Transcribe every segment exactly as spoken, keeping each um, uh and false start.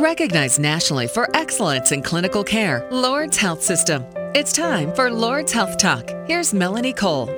Recognized nationally for excellence in clinical care, Lourdes Health System. It's time for Lourdes Health Talk. Here's Melanie Cole.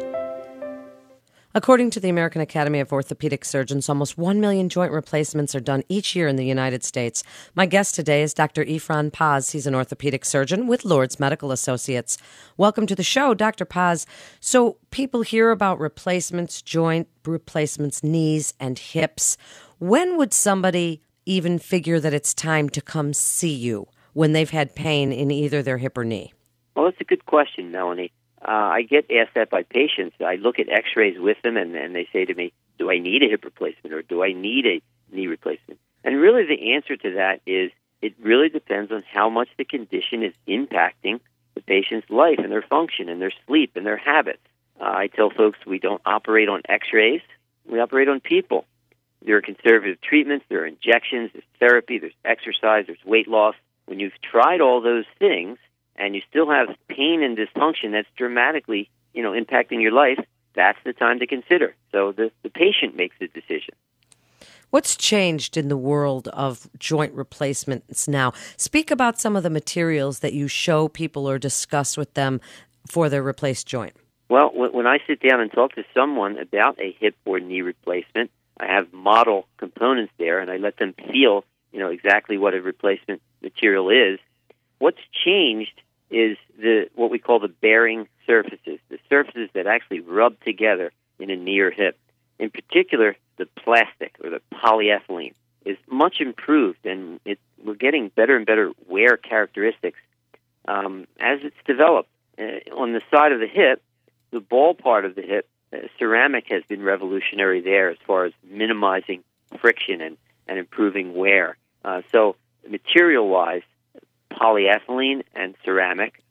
According to the American Academy of Orthopedic Surgeons, almost one million joint replacements are done each year in the United States. My guest today is Doctor Efrain Paz. He's an orthopedic surgeon with Lourdes Medical Associates. Welcome to the show, Doctor Paz. So people hear about replacements, joint replacements, knees and hips. When would somebody even figure that it's time to come see you when they've had pain in either their hip or knee? Well, that's a good question, Melanie. Uh, I get asked that by patients. I look at x-rays with them, and, and they say to me, do I need a hip replacement or do I need a knee replacement? And really the answer to that is it really depends on how much the condition is impacting the patient's life and their function and their sleep and their habits. Uh, I tell folks we don't operate on x-rays. We operate on people. There are conservative treatments. There are injections. There's therapy. There's exercise. There's weight loss. When you've tried all those things, and you still have pain and dysfunction that's dramatically, you know, impacting your life, that's the time to consider. So the, the patient makes the decision. What's changed in the world of joint replacements now? Speak about some of the materials that you show people or discuss with them for their replaced joint. Well, when I sit down and talk to someone about a hip or knee replacement, I have model components there, and I let them feel, you know, exactly what a replacement material is. What's changed is the what we call the bearing surfaces, the surfaces that actually rub together in a knee or hip. In particular, the plastic or the polyethylene is much improved, and it, we're getting better and better wear characteristics um, as it's developed. Uh, on the side of the hip, the ball part of the hip, uh, ceramic has been revolutionary there as far as minimizing friction and, and improving wear. Uh, so material-wise, polyethylene and ceramic.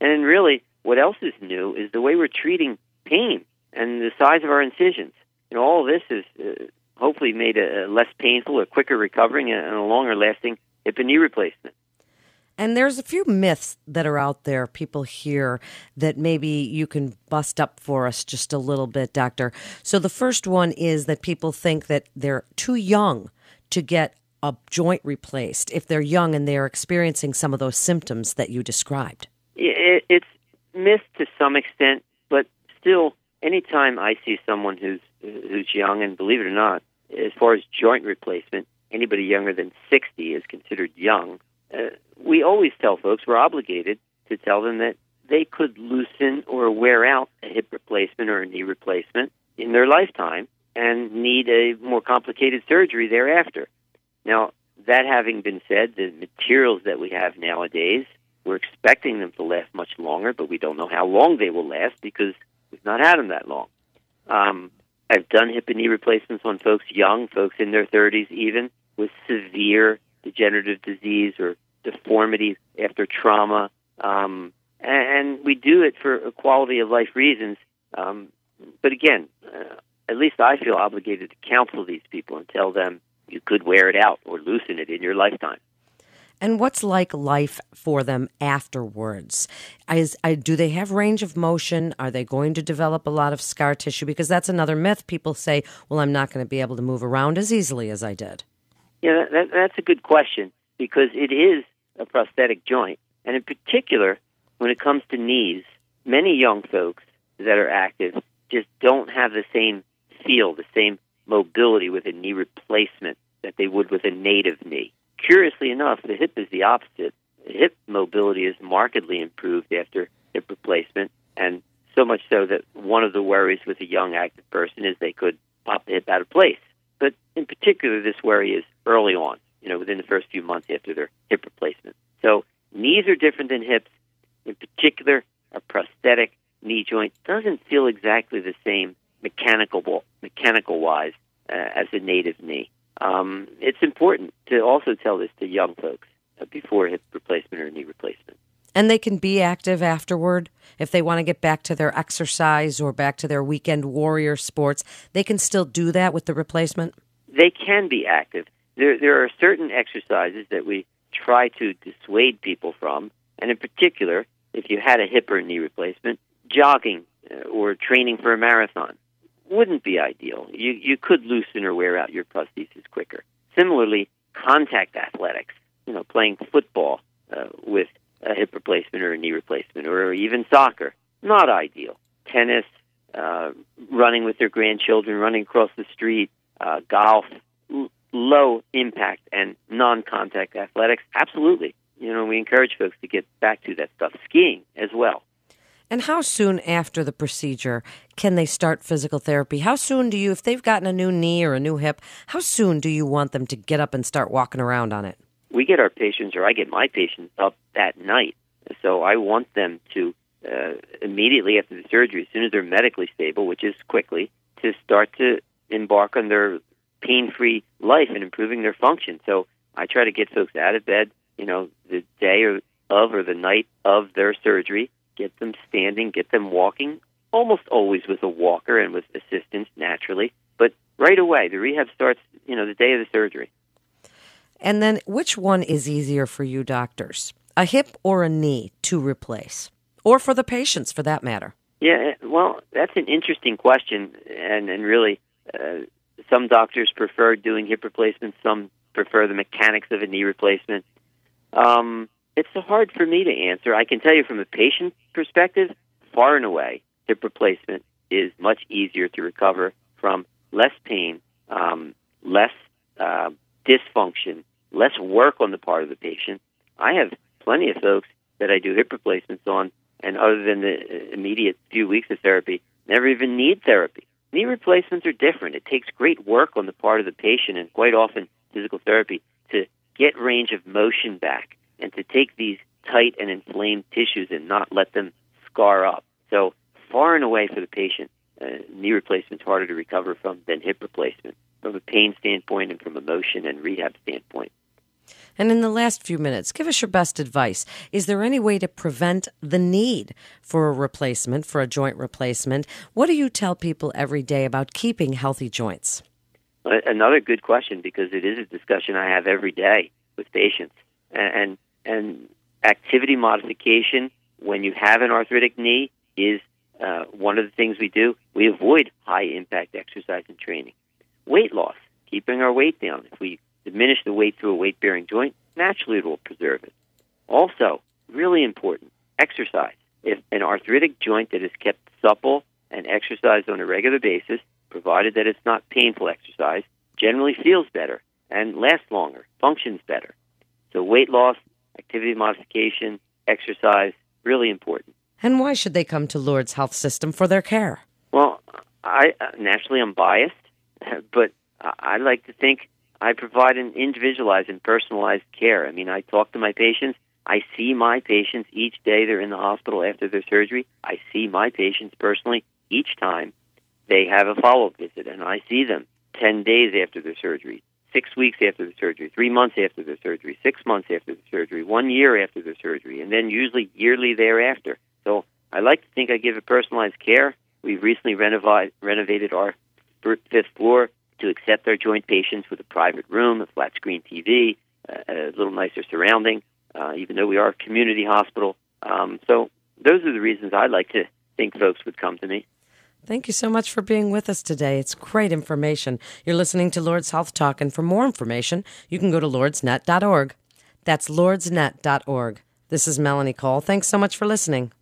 And really, what else is new is the way we're treating pain and the size of our incisions. And all this is uh, hopefully made a, a less painful, a quicker recovering, and a longer-lasting hip and knee replacement. And there's a few myths that are out there, people hear, that maybe you can bust up for us just a little bit, Doctor. So the first one is that people think that they're too young to get a joint replaced if they're young and they're experiencing some of those symptoms that you described. It's myth to some extent, but still, anytime I see someone who's who's young, and believe it or not, as far as joint replacement, anybody younger than sixty is considered young. Uh, we always tell folks, we're obligated to tell them that they could loosen or wear out a hip replacement or a knee replacement in their lifetime and need a more complicated surgery thereafter. Now, that having been said, the materials that we have nowadays, we're expecting them to last much longer, but we don't know how long they will last because we've not had them that long. Um, I've done hip and knee replacements on folks young, folks in their thirties even, with severe degenerative disease or deformities after trauma. Um, and we do it for quality of life reasons. Um, but again, uh, at least I feel obligated to counsel these people and tell them, you could wear it out or loosen it in your lifetime. And what's like life for them afterwards? Is, do they have range of motion? Are they going to develop a lot of scar tissue? Because that's another myth. People say, well, I'm not going to be able to move around as easily as I did. Yeah, that, that's a good question because it is a prosthetic joint. And in particular, when it comes to knees, many young folks that are active just don't have the same feel, the same mobility with a knee replacement that they would with a native knee. Curiously enough, the hip is the opposite. The hip mobility is markedly improved after hip replacement, and so much so that one of the worries with a young active person is they could pop the hip out of place. But in particular, this worry is early on, you know, within the first few months after their hip replacement. So knees are different than hips. In particular, a prosthetic knee joint doesn't feel exactly the same mechanical, mechanical-wise uh, as a native knee. Um, it's important to also tell this to young folks uh, before hip replacement or knee replacement. And they can be active afterward. If they want to get back to their exercise or back to their weekend warrior sports, they can still do that with the replacement? They can be active. There, there are certain exercises that we try to dissuade people from, and in particular, if you had a hip or knee replacement, jogging uh, or training for a marathon wouldn't be ideal. You you could loosen or wear out your prosthesis quicker. Similarly, contact athletics, you know, playing football uh, with a hip replacement or a knee replacement, or even soccer. Not ideal. Tennis, uh, running with their grandchildren, running across the street, uh, golf, l- low impact and non-contact athletics. Absolutely. You know, we encourage folks to get back to that stuff. Skiing as well. And how soon after the procedure can they start physical therapy? How soon do you, if they've gotten a new knee or a new hip, how soon do you want them to get up and start walking around on it? We get our patients, or I get my patients, up that night. So I want them to uh, immediately after the surgery, as soon as they're medically stable, which is quickly, to start to embark on their pain-free life and improving their function. So I try to get folks out of bed, you know, the day or of or the night of their surgery, get them standing, get them walking, almost always with a walker and with assistance naturally. But right away, the rehab starts, you know, the day of the surgery. And then which one is easier for you doctors, a hip or a knee to replace, or for the patients for that matter? Yeah, well, that's an interesting question. And, and really, uh, some doctors prefer doing hip replacements. Some prefer the mechanics of a knee replacement. Um, it's hard for me to answer. I can tell you from a patient perspective, far and away, hip replacement is much easier to recover from, less pain, um, less uh, dysfunction, less work on the part of the patient. I have plenty of folks that I do hip replacements on, and other than the immediate few weeks of therapy, never even need therapy. Knee replacements are different. It takes great work on the part of the patient, and quite often physical therapy, to get range of motion back and to take these tight and inflamed tissues and not let them scar up. So far and away for the patient, uh, knee replacement's harder to recover from than hip replacement, from a pain standpoint and from a motion and rehab standpoint. And in the last few minutes, give us your best advice. Is there any way to prevent the need for a replacement, for a joint replacement? What do you tell people every day about keeping healthy joints? Another good question, because it is a discussion I have every day with patients. And, and activity modification when you have an arthritic knee is uh, one of the things we do. We avoid high-impact exercise and training. Weight loss, keeping our weight down. If we diminish the weight through a weight-bearing joint, naturally it will preserve it. Also, really important, exercise. If an arthritic joint that is kept supple and exercised on a regular basis, provided that it's not painful exercise, generally feels better and lasts longer, functions better. So weight loss, activity modification, exercise, really important. And why should they come to Lourdes Health System for their care? Well, I naturally I'm biased, but I like to think I provide an individualized and personalized care. I mean, I talk to my patients. I see my patients each day they're in the hospital after their surgery. I see my patients personally each time they have a follow-up visit, and I see them ten days after their surgery, six weeks after the surgery, three months after the surgery, six months after the surgery, one year after the surgery, and then usually yearly thereafter. So I like to think I give a personalized care. We've recently renov- renovated our fifth floor to accept our joint patients with a private room, a flat-screen T V, a little nicer surrounding, uh, even though we are a community hospital. Um, so those are the reasons I like to think folks would come to me. Thank you so much for being with us today. It's great information. You're listening to Lourdes Health Talk, and for more information, you can go to Lourdes net dot org. That's Lourdes net dot org. This is Melanie Cole. Thanks so much for listening.